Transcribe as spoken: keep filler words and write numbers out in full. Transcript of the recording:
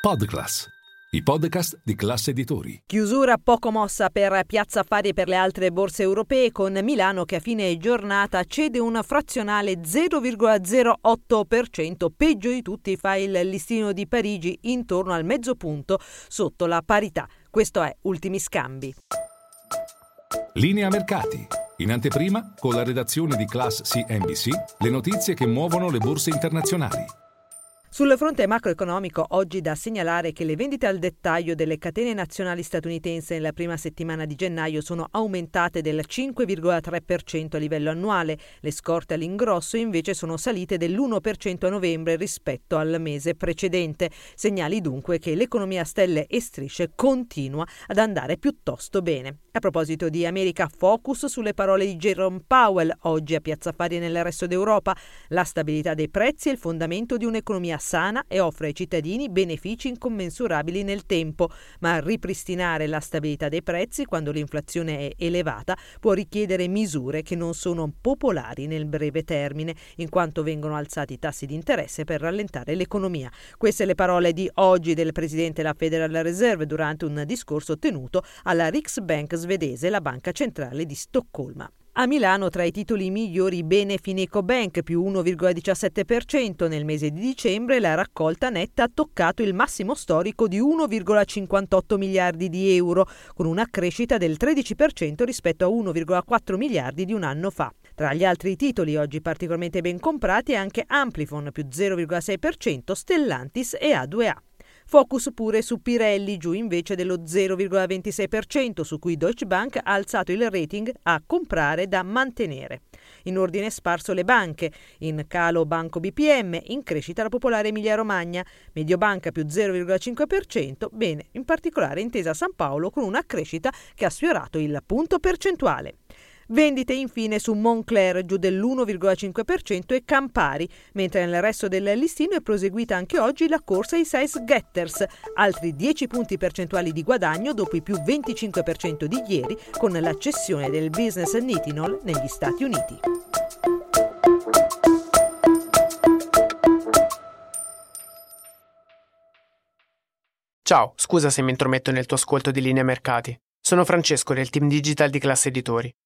Podclass, i podcast di Class Editori. Chiusura poco mossa per Piazza Affari per le altre borse europee, con Milano che a fine giornata cede un frazionale zero virgola zero otto per cento, peggio di tutti fa il listino di Parigi, intorno al mezzo punto sotto la parità. Questo è Ultimi Scambi. Linea mercati. In anteprima, con la redazione di Class C N B C, le notizie che muovono le borse internazionali. Sul fronte macroeconomico, oggi da segnalare che le vendite al dettaglio delle catene nazionali statunitense nella prima settimana di gennaio sono aumentate del cinque virgola tre per cento a livello annuale. Le scorte all'ingrosso invece sono salite dell'uno per cento a novembre rispetto al mese precedente. Segnali dunque che l'economia a stelle e strisce continua ad andare piuttosto bene. A proposito di America, focus sulle parole di Jerome Powell oggi a Piazza Affari nel resto d'Europa. La stabilità dei prezzi è il fondamento di un'economia sana e offre ai cittadini benefici incommensurabili nel tempo, ma ripristinare la stabilità dei prezzi quando l'inflazione è elevata può richiedere misure che non sono popolari nel breve termine, in quanto vengono alzati i tassi di interesse per rallentare l'economia. Queste le parole di oggi del presidente della Federal Reserve durante un discorso tenuto alla Riksbank svedese, la banca centrale di Stoccolma. A Milano, tra i titoli migliori, bene Fineco Bank, più uno virgola diciassette per cento nel mese di dicembre. La raccolta netta ha toccato il massimo storico di uno virgola cinquantotto miliardi di euro, con una crescita del tredici per cento rispetto a uno virgola quattro miliardi di un anno fa. Tra gli altri titoli oggi particolarmente ben comprati è anche Amplifon, più zero virgola sei per cento, Stellantis e A due A. Focus pure su Pirelli, giù invece dello zero virgola ventisei per cento, su cui Deutsche Bank ha alzato il rating a comprare da mantenere. In ordine sparso le banche, in calo Banco B P M, in crescita la popolare Emilia Romagna, Mediobanca più zero virgola cinque per cento, bene in particolare Intesa Sanpaolo con una crescita che ha sfiorato il punto percentuale. Vendite infine su Moncler, giù dell'uno virgola cinque per cento, e Campari, mentre nel resto del listino è proseguita anche oggi la corsa ai Saes Getters, altri dieci punti percentuali di guadagno dopo i più venticinque per cento di ieri con la cessione del business Nitinol negli Stati Uniti. Ciao, scusa se mi intrometto nel tuo ascolto di Linea Mercati. Sono Francesco del team digital di Class Editori.